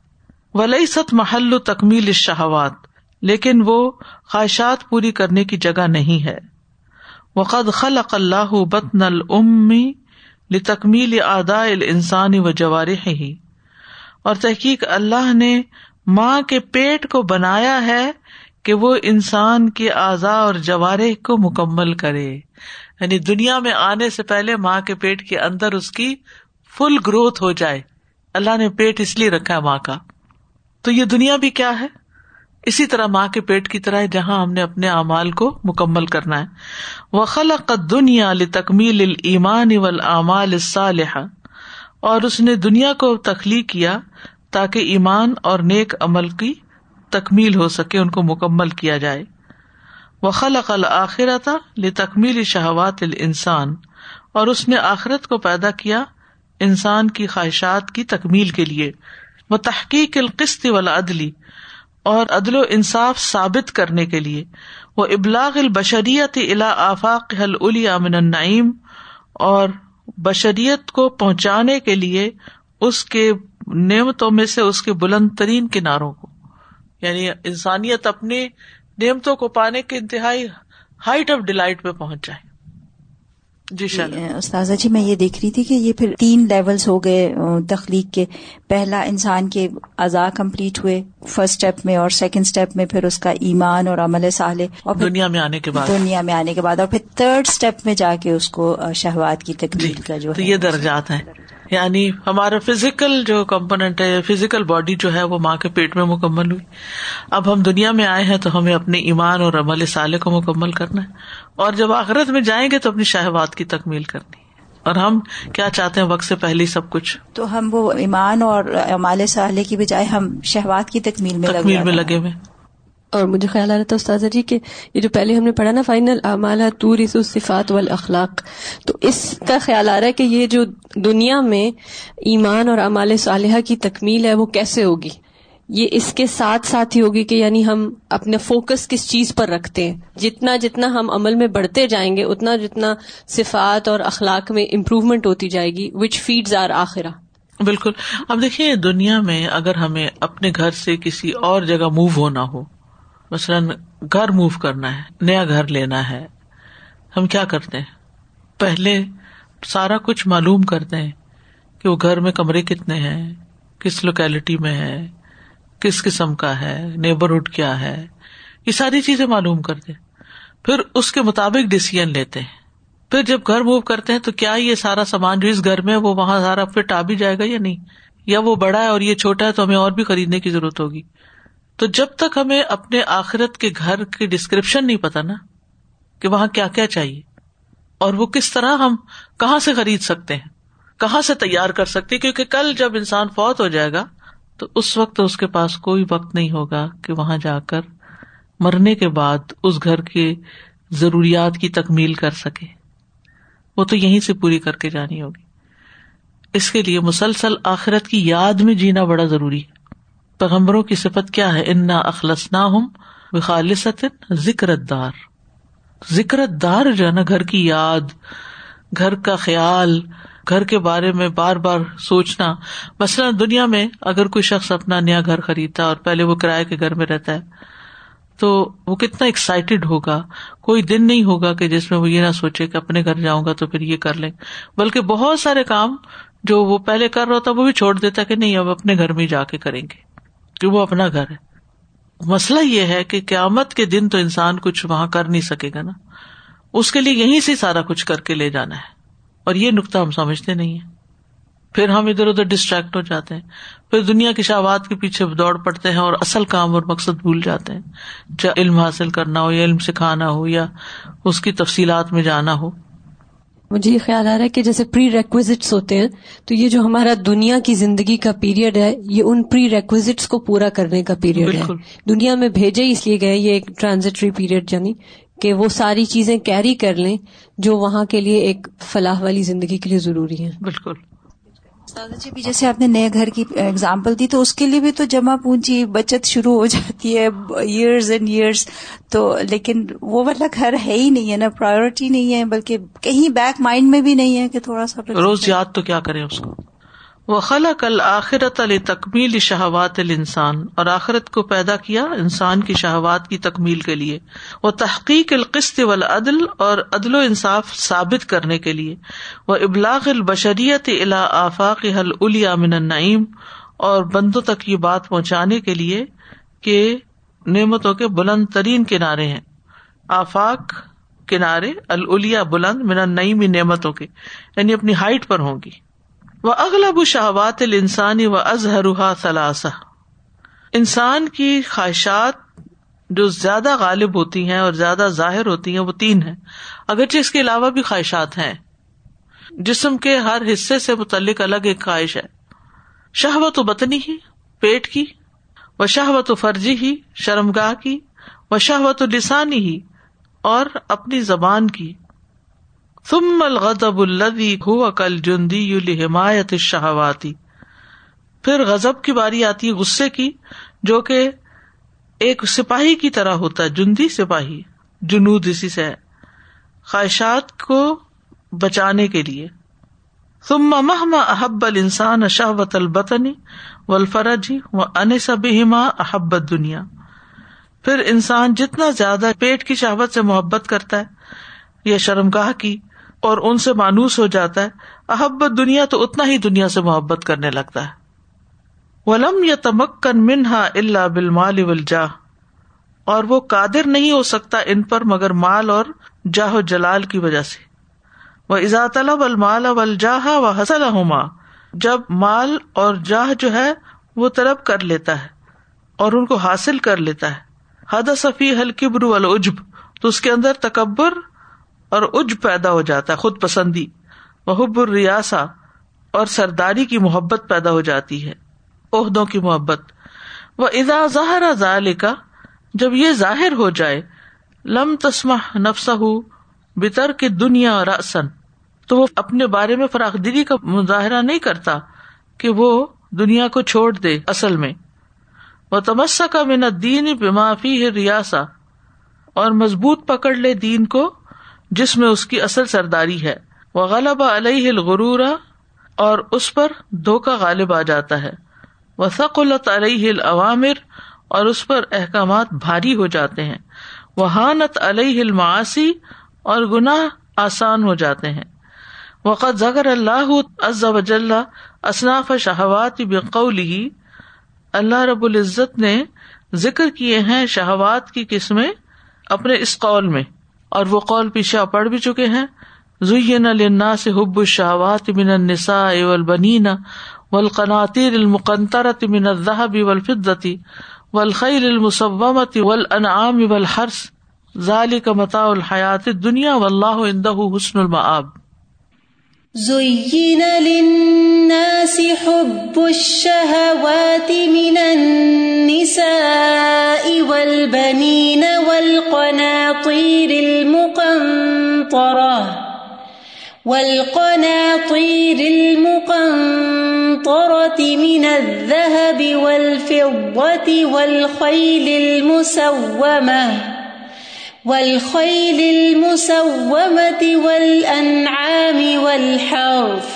وَلَيْسَتْ مَحَلُّ تَكْمِيلِ الشَّهَوَاتِ، لیکن وہ خواہشات پوری کرنے کی جگہ نہیں ہے. وقد خلق اللہ بطن الام لتکمیل اعضاء الانسان وجوارحہ، اور تحقیق اللہ نے ماں کے پیٹ کو بنایا ہے کہ وہ انسان کے اعضاء اور جوارح کو مکمل کرے، یعنی دنیا میں آنے سے پہلے ماں کے پیٹ کے اندر اس کی فل گروتھ ہو جائے. اللہ نے پیٹ اس لیے رکھا ہے ماں کا. تو یہ دنیا بھی کیا ہے؟ اسی طرح ماں کے پیٹ کی طرح، جہاں ہم نے اپنے اعمال کو مکمل کرنا ہے. وَخَلَقَ الدُّنْيَا لِتَكْمِيلِ الْإِيمَانِ وَالْأَعْمَالِ الصَّالِحَةِ، اور اس نے دنیا کو تخلیق کیا تاکہ ایمان اور نیک عمل کی تکمیل ہو سکے، ان کو مکمل کیا جائے. وَخَلَقَ الْآخِرَةَ لِتَكْمِيلِ شَهَوَاتِ الْإِنسَانِ، اور اس نے آخرت کو پیدا کیا انسان کی خواہشات کی تکمیل کے لیے، وہ تحقیق القسط والعدل، اور عدل و انصاف ثابت کرنے کے لیے، وہ ابلاغ البشریت الی آفاقہ العلیٰ من النعیم، اور بشریت کو پہنچانے کے لیے اس کے نعمتوں میں سے اس کے بلند ترین کناروں کو، یعنی انسانیت اپنے نعمتوں کو پانے کے انتہائی ہائٹ آف ڈیلائٹ پہ پہنچ جائے۔ جی استاذہ جی، میں یہ دیکھ رہی تھی کہ یہ پھر تین لیولز ہو گئے تخلیق کے۔ پہلا انسان کے اعضاء کمپلیٹ ہوئے فرسٹ سٹیپ میں، اور سیکنڈ سٹیپ میں پھر اس کا ایمان اور عمل صالح، اور دنیا میں آنے کے بعد دنیا میں آنے کے بعد اور پھر تھرڈ سٹیپ میں جا کے اس کو شہوات کی تکمیل کا جو ہے، یہ درجات ہیں۔ یعنی ہمارا فزیکل جو کمپوننٹ ہے، فزیکل باڈی جو ہے وہ ماں کے پیٹ میں مکمل ہوئی، اب ہم دنیا میں آئے ہیں تو ہمیں اپنے ایمان اور عمل صالح کو مکمل کرنا ہے، اور جب آخرت میں جائیں گے تو اپنی شہوات کی تکمیل کرنی ہے۔ اور ہم کیا چاہتے ہیں؟ وقت سے پہلے سب کچھ، تو ہم وہ ایمان اور عمل صالح کی بجائے ہم شہوات کی تکمیل میں تکمیل میں لگے ہوئے۔ اور مجھے خیال آ رہا تھا استاذہ جی کہ یہ جو پہلے ہم نے پڑھا نا، فائنل اعمال تورث الصفات والاخلاق، تو اس کا خیال آ رہا ہے کہ یہ جو دنیا میں ایمان اور اعمال صالحہ کی تکمیل ہے وہ کیسے ہوگی؟ یہ اس کے ساتھ ساتھ ہی ہوگی کہ یعنی ہم اپنے فوکس کس چیز پر رکھتے ہیں، جتنا جتنا ہم عمل میں بڑھتے جائیں گے اتنا جتنا صفات اور اخلاق میں امپروومنٹ ہوتی جائے گی، which feeds our آخرہ۔ بالکل، اب دیکھیے دنیا میں اگر ہمیں اپنے گھر سے کسی اور جگہ موو ہونا ہو، مثلاً گھر موو کرنا ہے، نیا گھر لینا ہے، ہم کیا کرتے ہیں؟ پہلے سارا کچھ معلوم کرتے ہیں کہ وہ گھر میں کمرے کتنے ہیں، کس لوکیلٹی میں ہے، کس قسم کا ہے، نیبرہڈ کیا ہے، یہ ساری چیزیں معلوم کرتے ہیں، پھر اس کے مطابق ڈیسیژن لیتے ہیں۔ پھر جب گھر موو کرتے ہیں تو کیا یہ سارا سامان جو اس گھر میں ہے وہ وہاں سارا فٹ آ بھی جائے گا یا نہیں، یا وہ بڑا ہے اور یہ چھوٹا ہے تو ہمیں اور بھی خریدنے کی ضرورت ہوگی۔ تو جب تک ہمیں اپنے آخرت کے گھر کی ڈسکرپشن نہیں پتا نا کہ وہاں کیا کیا چاہیے اور وہ کس طرح، ہم کہاں سے خرید سکتے ہیں، کہاں سے تیار کر سکتے ہیں، کیونکہ کل جب انسان فوت ہو جائے گا تو اس وقت اس کے پاس کوئی وقت نہیں ہوگا کہ وہاں جا کر مرنے کے بعد اس گھر کے ضروریات کی تکمیل کر سکے، وہ تو یہیں سے پوری کر کے جانی ہوگی۔ اس کے لیے مسلسل آخرت کی یاد میں جینا بڑا ضروری ہے۔ پیغمبروں کی صفت کیا ہے؟ انا اخلصناہم بخالصۃ ذکر الدار۔ ذکر الدار جو ہے نا، گھر کی یاد، گھر کا خیال، گھر کے بارے میں بار بار سوچنا۔ مثلا دنیا میں اگر کوئی شخص اپنا نیا گھر خریدتا ہے اور پہلے وہ کرائے کے گھر میں رہتا ہے تو وہ کتنا ایکسائٹیڈ ہوگا، کوئی دن نہیں ہوگا کہ جس میں وہ یہ نہ سوچے کہ اپنے گھر جاؤں گا تو پھر یہ کر لیں، بلکہ بہت سارے کام جو وہ پہلے کر رہا تھا وہ بھی چھوڑ دیتا کہ نہیں اب اپنے گھر میں جا کے کریں گے، کہ وہ اپنا گھر ہے۔ مسئلہ یہ ہے کہ قیامت کے دن تو انسان کچھ وہاں کر نہیں سکے گا نا، اس کے لیے یہیں سے سارا کچھ کر کے لے جانا ہے، اور یہ نقطہ ہم سمجھتے نہیں ہیں۔ پھر ہم ادھر ادھر ڈسٹریکٹ ہو جاتے ہیں، پھر دنیا کی شہوات کے پیچھے دوڑ پڑتے ہیں اور اصل کام اور مقصد بھول جاتے ہیں، چاہے علم حاصل کرنا ہو یا علم سکھانا ہو یا اس کی تفصیلات میں جانا ہو۔ مجھے یہ خیال آ رہا ہے کہ جیسے پری ریکویزٹس ہوتے ہیں تو یہ جو ہمارا دنیا کی زندگی کا پیریڈ ہے یہ ان پری ریکویزٹس کو پورا کرنے کا پیریڈ ہے۔ دنیا میں بھیجے اس لیے گئے، یہ ایک ٹرانزٹری پیریڈ، یعنی کہ وہ ساری چیزیں کیری کر لیں جو وہاں کے لیے ایک فلاح والی زندگی کے لیے ضروری ہیں۔ بالکل استاذہ جی، بھی جیسے آپ نے نئے گھر کی اگزامپل دی تو اس کے لیے بھی تو جمع پونجی بچت شروع ہو جاتی ہے، ایئرز اینڈ ایئرز، تو لیکن وہ والا گھر ہے ہی نہیں ہے نا، پرائیورٹی نہیں ہے، بلکہ کہیں بیک مائنڈ میں بھی نہیں ہے کہ تھوڑا سا روز یاد تو کیا کریں اس کو۔ وَخَلَقَ الْآخِرَةَ لِتَكْمِيلِ شَهَوَاتِ الْإِنسَانِ، اور آخرت کو پیدا کیا انسان کی شہوات کی تکمیل کے لیے، وتحقیق القسط والعدل، اور عدل و انصاف ثابت کرنے کے لیے، وابلاغ البشریت الی آفاقها العلیٰ من النعیم، اور بندوں تک یہ بات پہنچانے کے لیے کہ نعمتوں کے بلند ترین کنارے ہیں، آفاق کنارے، العلیٰ بلند، من النعیم نعمتوں کے، یعنی اپنی ہائٹ پر ہوں گی۔ وَأَغْلَبُ شَهَوَاتِ الْإِنسَانِ وَأَزْهَرُهَا ثَلَاثَةٌ، انسان کی خواہشات جو زیادہ غالب ہوتی ہیں اور زیادہ ظاہر ہوتی ہیں وہ تین ہیں، اگرچہ اس کے علاوہ بھی خواہشات ہیں۔ جسم کے ہر حصے سے متعلق الگ ایک خواہش ہے، شہوت بطنی ہی، پیٹ کی، و شہوت فرجی ہی، شرمگاہ کی، و شہوت لسانی ہی، اور اپنی زبان کی۔ ثم الغضب الذي هو كالجندي لحماية الشهوات، پھر غضب کی باری آتی ہے غصے کی، جو کہ ایک سپاہی کی طرح ہوتا ہے، جندی سپاہی، جنود اسی سے ہے، خواہشات کو بچانے کے لیے. ثم مهما احب الانسان شهوة البطن والفرج وانس بهما احب الدنيا، پھر انسان جتنا زیادہ پیٹ کی شہوت سے محبت کرتا ہے یا شرمگاہ کی، اور ان سے مانوس ہو جاتا ہے، احب الدنيا تو اتنا ہی دنیا سے محبت کرنے لگتا ہے. ولم يتمكن منها الا بالمال والجاه، اور وہ قادر نہیں ہو سکتا ان پر مگر مال اور جاہ و جلال کی وجہ سے. وَإِذَا طَلَبَ الْمَالَ وَالْجَاهَ وَحَصَلَهُمَا، جب مال اور جاہ جو ہے وہ طلب کر لیتا ہے اور ان کو حاصل کر لیتا ہے، حدث فیہ الکبر والعجب، تو اس کے اندر تکبر اور عجب پیدا ہو جاتا ہے، خود پسندی، وحب الریاسہ، اور سرداری کی محبت پیدا ہو جاتی ہے، عہدوں کی محبت. وَإِذَا ظَهَرَ ذَلِكَ، جب یہ ظاہر ہو جائے، لم تسمح نفسہ بترک دنیا رأسن، تو وہ اپنے بارے میں فراخ دلی کا مظاہرہ نہیں کرتا کہ وہ دنیا کو چھوڑ دے اصل میں. وتمسک من الدین بما فیہ الریاسہ، اور مضبوط پکڑ لے دین کو جس میں اس کی اصل سرداری ہے. وغلب علیہ الغرور، اور اس پر دھوکہ غالب آ جاتا ہے. وثقلت علیہ الاوامر، اور اس پر احکامات بھاری ہو جاتے ہیں. وہانت علیہ المعاصی، اور گناہ آسان ہو جاتے ہیں. وقد ذکر اللہ عز وجل اصناف شہوات بقولہ، اللہ رب العزت نے ذکر کیے ہیں شہوات کی قسمیں اپنے اس قول میں، اور وہ قول پیچھے پڑھ بھی چکے ہیں. زین للناس حب الشہوات من النساء والبنین والقناطیر المقنطرۃ من الذهب والفضۃ والخیل المسومۃ والانعام والحرث ذالک متاع الحیات الدنیا واللہ عندہ حسن المآب. زین للناس حب الشہوات من النساء والبنین والقناطیر المقنطرۃ والقناطير المقنطرة من الذهب والفضة والخيل المسومة والخيل المسومة والأنعام والحرث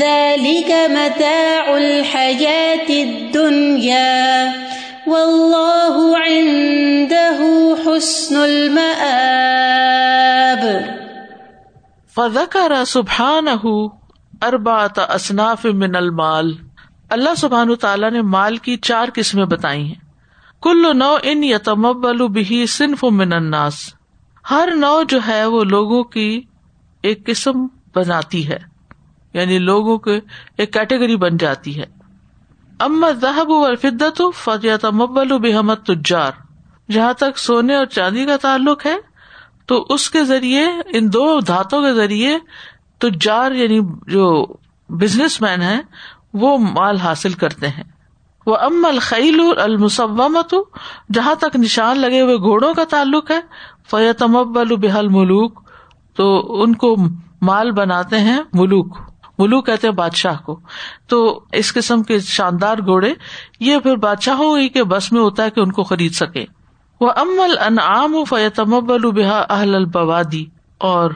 ذلك متاع الحياة الدنيا والله عنده حسن المآب. فذکر سبحانہ اربعۃ اصناف من المال، اللہ سبحانہ تعالیٰ نے مال کی چار قسمیں بتائی ہیں. کل نوع یتمول بہ صنف من الناس، ہر نوع جو ہے وہ لوگوں کی ایک قسم بناتی ہے، یعنی لوگوں کے ایک کیٹیگری بن جاتی ہے. اما الذهب والفضة فیتمول بهما التجار، جہاں تک سونے اور چاندی کا تعلق ہے تو اس کے ذریعے، ان دو دھاتوں کے ذریعے تجار یعنی جو بزنس مین ہیں وہ مال حاصل کرتے ہیں. وَأَمَّا الْخَيْلُ الْمُسَوَّمَةُ، جہاں تک نشان لگے ہوئے گھوڑوں کا تعلق ہے، فَيَتَمَوَّلُ بِهَا الْمُلُوكُ، تو ان کو مال بناتے ہیں ملوک، ملوک کہتے ہیں بادشاہ کو. تو اس قسم کے شاندار گھوڑے یہ پھر بادشاہوں کے بس میں ہوتا ہے کہ ان کو خرید سکیں. وَأَمَّا الْأَنْعَامُ فَيَتَمَوَّلُ بِهَا أَهْلَ الْبَوَادِي، اور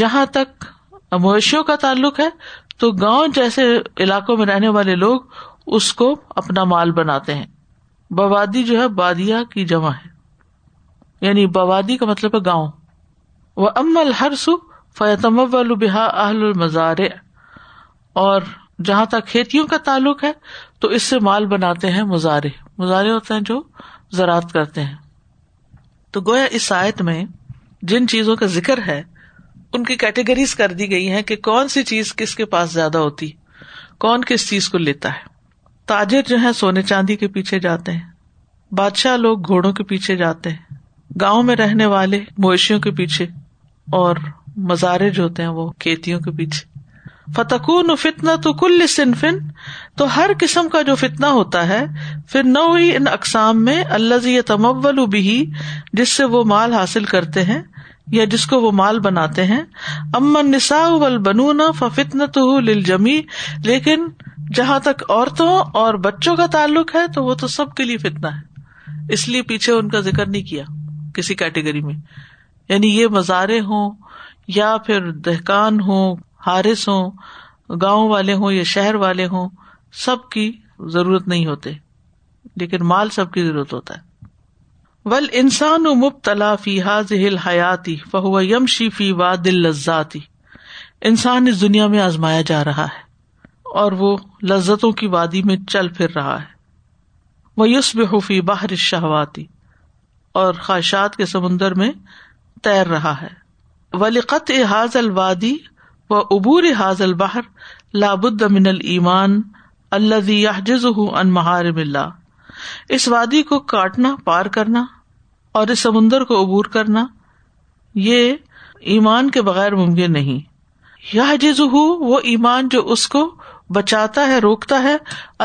جہاں تک مویشیوں کا تعلق ہے تو گاؤں جیسے علاقوں میں رہنے والے لوگ اس کو اپنا مال بناتے ہیں. بوادی جو ہے بادیا کی جمع ہے، یعنی بوادی کا مطلب ہے گاؤں. وَأَمَّا الْحَرْثُ فَيَتَمَوَّلُ بِهَا أَهْلُ الْمَزَارِعِ، اور جہاں تک کھیتیوں کا تعلق ہے تو اس سے مال بناتے ہیں مزارع. مزارع ہوتے ہیں جو زراعت کرتے ہیں. تو گویا اس آیت میں جن چیزوں کا ذکر ہے ان کی کیٹیگریز کر دی گئی ہیں کہ کون سی چیز کس کے پاس زیادہ ہوتی، کون کس چیز کو لیتا ہے. تاجر جو ہیں سونے چاندی کے پیچھے جاتے ہیں، بادشاہ لوگ گھوڑوں کے پیچھے جاتے ہیں، گاؤں میں رہنے والے مویشیوں کے پیچھے، اور مزارع جو ہوتے ہیں وہ کھیتیوں کے پیچھے. فتکون فتنۃ کل صنف، تو ہر قسم کا جو فتنہ ہوتا ہے، پھر نوعی ان اقسام میں، الذی یتمول بہ، جس سے وہ مال حاصل کرتے ہیں یا جس کو وہ مال بناتے ہیں. اما النساء والبنون ففتنتہ للجمیع، لیکن جہاں تک عورتوں اور بچوں کا تعلق ہے تو وہ تو سب کے لیے فتنہ ہے، اس لیے پیچھے ان کا ذکر نہیں کیا کسی کیٹیگری میں، یعنی یہ مزارے ہوں یا پھر دہقان ہوں، حارس ہوں، گاؤں والے ہوں یا شہر والے ہوں، سب کی ضرورت نہیں ہوتے، لیکن مال سب کی ضرورت ہوتا ہے. والانسان مبتلا فی هذه الحیات فهو یمشی فی واد اللذات، انسان اس دنیا میں آزمایا جا رہا ہے اور وہ لذتوں کی وادی میں چل پھر رہا ہے. ویسبح فی بحر الشہوات، اور خواہشات کے سمندر میں تیر رہا ہے. ولقطع هذا الوادی وعبور هذا البحر لا بد من الایمان الذی یحجزه عن محارم اللہ، اس وادی کو کاٹنا، پار کرنا اور اس سمندر کو عبور کرنا یہ ایمان کے بغیر ممکن نہیں. یحجزه، وہ ایمان جو اس کو بچاتا ہے، روکتا ہے،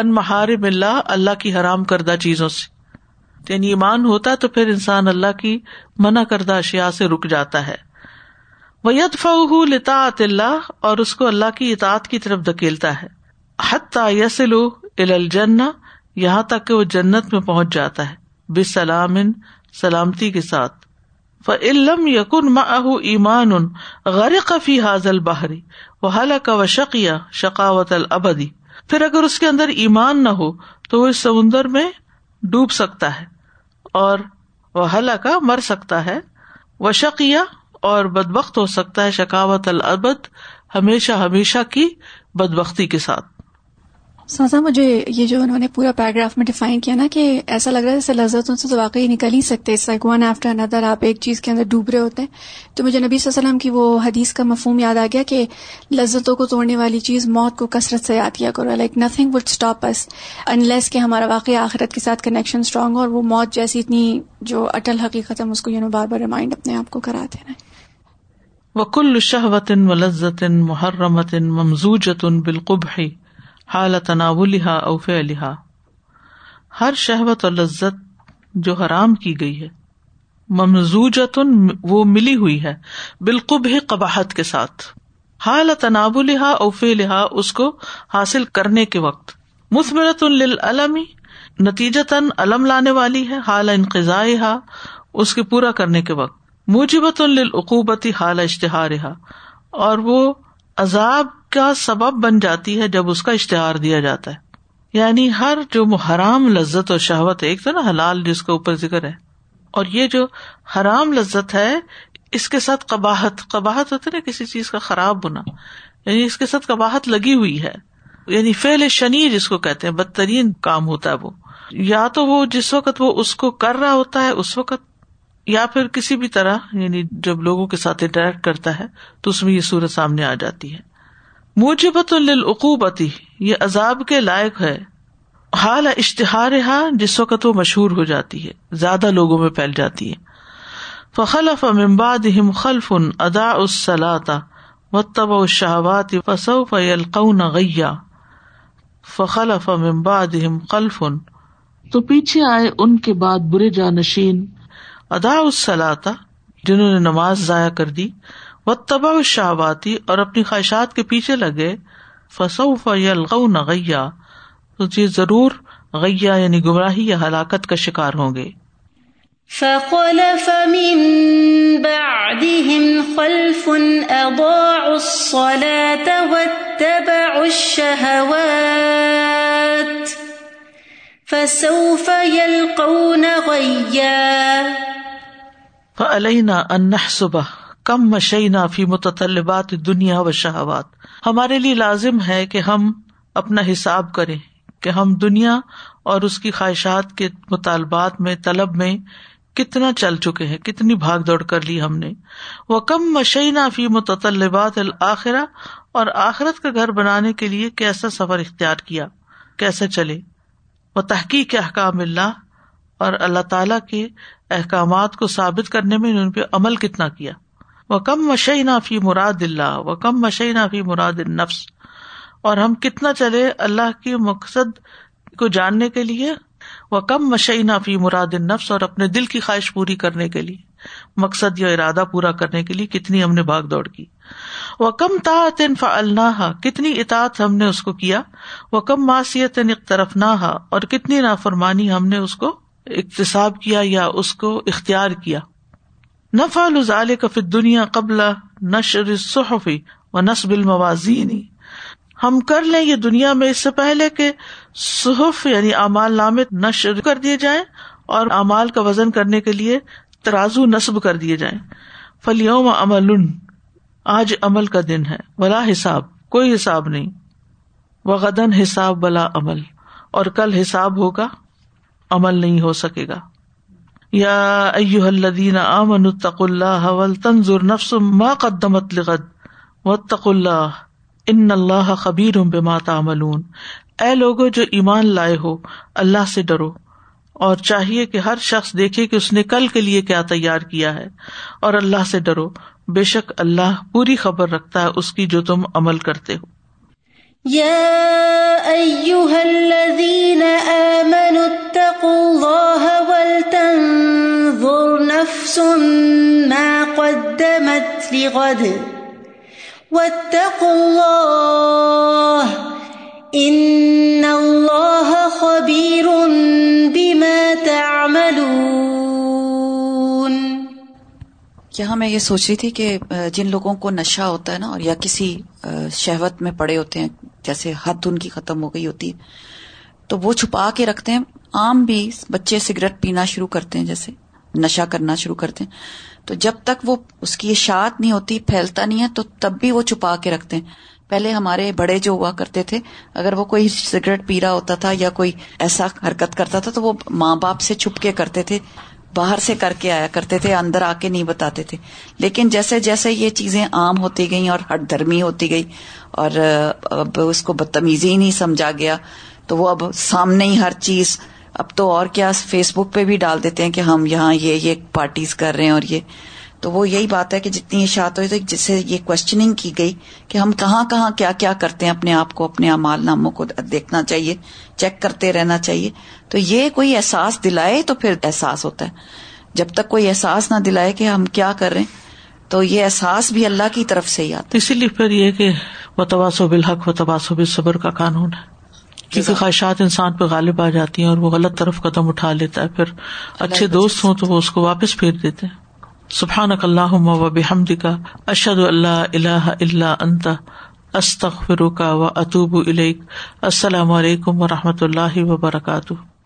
ان محارم اللہ، اللہ کی حرام کردہ چیزوں سے. یعنی ایمان ہوتا تو پھر انسان اللہ کی منع کردہ اشیاء سے رک جاتا ہے. وَيَدْفَعُهُ لِطَاعَةِ اللَّهِ، اور اس کو اللہ کی اطاعت کی طرف دھکیلتا ہے. حَتَّى يَصِلُوا إِلَى الْجَنَّةِ، یہاں تک کہ وہ جنت میں پہنچ جاتا ہے بِسَلَامٍ، سلامتی کے ساتھ. فَإِن لَّمْ يَكُن مَعَهُ إِيمَانٌ غَرِقَ فِي هَذَا الْبَحْرِ وَهَلَكَ وَشَقِيَ شَقَاوَةَ الْأَبَدِ، پھر اگر اس کے اندر ایمان نہ ہو تو وہ اس سمندر میں ڈوب سکتا ہے اور وَهَلَكَ، مر سکتا ہے، وَشَقِيَ، اور بدبخت ہو سکتا ہے، شقاوت الابد، ہمیشہ ہمیشہ کی بدبختی کے ساتھ. سازا مجھے یہ جو انہوں نے پورا پیراگراف میں ڈیفائن کیا نا، کہ ایسا لگ رہا ہے جیسے لذتوں سے تو واقعی نکل ہی سکتے، اس لائک ون آفٹر اندر آپ ایک چیز کے اندر ڈوب رہے ہوتے ہیں. تو مجھے نبی صلی اللہ علیہ وسلم کی وہ حدیث کا مفہوم یاد آ گیا کہ لذتوں کو توڑنے والی چیز موت کو کثرت سے یاد کیا کرو، like nothing would stop us unless کہ ہمارا واقعی آخرت کے ساتھ کنیکشن اسٹرانگ ہو، اور وہ موت جیسی اتنی جو اٹل حقیقت ہے اس کو you know bar bar remind اپنے آپ کو کراتے ہیں. وَكُلُّ شَهْوَةٍ وَلَذَّةٍ مُحَرَّمَةٍ مَمْزُوجَةٌ بِالْقُبْحِ حَالَ تَنَاوُلِهَا أَوْ فِعْلِهَا، ہر شہوت اور لذت جو حرام کی گئی ہے، مَمْزُوجَةٌ، وہ ملی ہوئی ہے، بِالْقُبْحِ، قباحت کے ساتھ، حَالَ تَنَاوُلِهَا أَوْ فِعْلِهَا، اس کو حاصل کرنے کے وقت، مُثْمِرَةٌ لِلْأَلَمِ، نتیجتاً علم لانے والی ہے، حال انقضائها، اس کے پورا کرنے کے وقت، موجبۃ للعقوبۃ حال اشتہارہا، اور وہ عذاب کا سبب بن جاتی ہے جب اس کا اشتہار دیا جاتا ہے. یعنی ہر جو حرام لذت اور شہوت ہے، ایک تو نا حلال جس کا اوپر ذکر ہے، اور یہ جو حرام لذت ہے اس کے ساتھ قباحت، قباحت ہوتی ہے نا کسی چیز کا خراب ہونا، یعنی اس کے ساتھ قباحت لگی ہوئی ہے، یعنی فعل شنی جس کو کہتے ہیں، بدترین کام ہوتا ہے وہ. یا تو وہ جس وقت وہ اس کو کر رہا ہوتا ہے اس وقت، یا پھر کسی بھی طرح، یعنی جب لوگوں کے ساتھ انٹریکٹ کرتا ہے تو اس میں یہ صورت سامنے آ جاتی ہے. موجبۃ للعقوبۃ، یہ عذاب کے لائق ہے، حال اشتہارہا، جس وقت وہ مشہور ہو جاتی ہے، زیادہ لوگوں میں پھیل جاتی ہے. فخلف من بعدہم خلف اضاعوا الصلاۃ واتبعوا الشہوات فسوف یلقون غیا. فخلف من بعدہم خلف، تو پیچھے آئے ان کے بعد برے جانشین، ادا الصلاۃ، جنہوں نے نماز ضائع کر دی، واتبعوا الشہوات، اور اپنی خواہشات کے پیچھے لگے، فسوف یلقون غیا، تو یہ ضرور غیا یعنی گمراہی یا ہلاکت کا شکار ہوں گے. فخلف من بعدهم خلف اضاعوا الصلاة واتبعوا الشہوات فسوف یلقون غیا. فعلینا ان نحسبہ کم مشینا فی متطلبات الدنیا والشہوات، ہمارے لیے لازم ہے کہ ہم اپنا حساب کریں کہ ہم دنیا اور اس کی خواہشات کے مطالبات میں، طلب میں کتنا چل چکے ہیں، کتنی بھاگ دوڑ کر لی ہم نے. وکم مشینا فی متطلبات الآخرہ، اور آخرت کا گھر بنانے کے لیے کیسا سفر اختیار کیا، کیسے چلے. وتحقیق احکام اللہ، اور اللہ تعالیٰ کے احکامات کو ثابت کرنے میں ان پہ عمل کتنا کیا. وَكَمْ مَشَيْنَا فِي مُرَادِ اللَّهِ وَكَمْ مَشَيْنَا فِي مُرَادِ النَّفْسِ، اور ہم کتنا چلے اللہ کے مقصد کو جاننے کے لیے، وَكَمْ مَشَيْنَا فِي مُرَادِ النَّفْسِ، اور اپنے دل کی خواہش پوری کرنے کے لیے. مقصد یا ارادہ پورا کرنے کے لیے کتنی ہم نے بھاگ دوڑ کی. وَكَمْ طَاعَةٍ فَعَلْنَاهَا, کتنی اطاعت ہم نے اس کو کیا. وَكَمْ مَعْصِيَةٍ اقْتَرَفْنَاهَا, اور کتنی نافرمانی ہم نے اس کو اقتصاب کیا یا اس کو اختیار کیا. نَفْعَلُ ذَلِكَ فِي الدُّنْيَا قَبْلَ نَشْرِ الصُّحُفِ وَنَصْبِ الْمَوَازِينِ, ہم کر لیں یہ دنیا میں اس سے پہلے کہ صحف یعنی اعمال نامے نشر کر دیے جائیں اور اعمال کا وزن کرنے کے لیے ترازو نصب کر دیے جائیں. فَالْيَوْمَ عَمَلٌ, آج عمل کا دن ہے. ولا حساب, کوئی حساب نہیں. وغدن حساب بلا عمل, اور کل حساب ہوگا, عمل نہیں ہو سکے گا. یا ایھا الذین آمنوا اتقوا اللہ ولتنظر نفس ما قدمت لغد واتقوا اللہ ان اللہ خبیر بما تعملون. اے لوگو جو ایمان لائے ہو, اللہ سے ڈرو اور چاہیے کہ ہر شخص دیکھے کہ اس نے کل کے لیے کیا تیار کیا ہے, اور اللہ سے ڈرو, بے شک اللہ پوری خبر رکھتا ہے اس کی جو تم عمل کرتے ہو. یا ایھا الذین آمنوا اتقوا اللہ ولتنظر نفس ما قدمت لغد واتقوا اللہ ان اللہ خبیر بما تعملون. یہاں میں یہ سوچ رہی تھی کہ جن لوگوں کو نشہ ہوتا ہے نا, اور یا کسی شہوت میں پڑے ہوتے ہیں, جیسے حد ان کی ختم ہو گئی ہوتی ہے تو وہ چھپا کے رکھتے ہیں. عام بھی بچے سگریٹ پینا شروع کرتے ہیں, جیسے نشہ کرنا شروع کرتے ہیں, تو جب تک وہ اس کی اشاعت نہیں ہوتی, پھیلتا نہیں ہے, تو تب بھی وہ چھپا کے رکھتے ہیں. پہلے ہمارے بڑے جو ہوا کرتے تھے, اگر وہ کوئی سگریٹ پی رہا ہوتا تھا یا کوئی ایسا حرکت کرتا تھا تو وہ ماں باپ سے چھپ کے کرتے تھے, باہر سے کر کے آیا کرتے تھے, اندر آ کے نہیں بتاتے تھے. لیکن جیسے جیسے یہ چیزیں عام ہوتی گئیں اور ہٹ دھرمی ہوتی گئی اور اب اس کو بدتمیزی ہی نہیں سمجھا گیا, تو وہ اب سامنے ہی ہر چیز, اب تو اور کیا فیس بک پہ بھی ڈال دیتے ہیں کہ ہم یہاں یہ یہ پارٹیز کر رہے ہیں. اور یہ تو وہ یہی بات ہے کہ جتنی اشاعت ہوئی, تو جس سے یہ کوشچننگ کی گئی کہ ہم کہاں کہاں کیا کیا کرتے ہیں, اپنے آپ کو, اپنے اعمال ناموں کو دیکھنا چاہیے, چیک کرتے رہنا چاہیے. تو یہ کوئی احساس دلائے تو پھر احساس ہوتا ہے, جب تک کوئی احساس نہ دلائے کہ ہم کیا کر رہے ہیں تو یہ احساس بھی اللہ کی طرف سے ہی آتا ہے. اسی لیے پھر یہ کہ وتواصوا بالحق وتواصوا بالصبر کا قانون ہے, کیونکہ خواہشات انسان پہ غالب آ جاتی ہیں اور وہ غلط طرف قدم اٹھا لیتا ہے. پھر اچھے دوست ہوں تو وہ اس کو واپس پھیر دیتے ہیں. سبحانک اللہم و بحمدک اشہد ان لا الہ الا انت استغفرک و اتوب الیک. السلام علیکم و رحمۃ اللہ وبرکاتہ.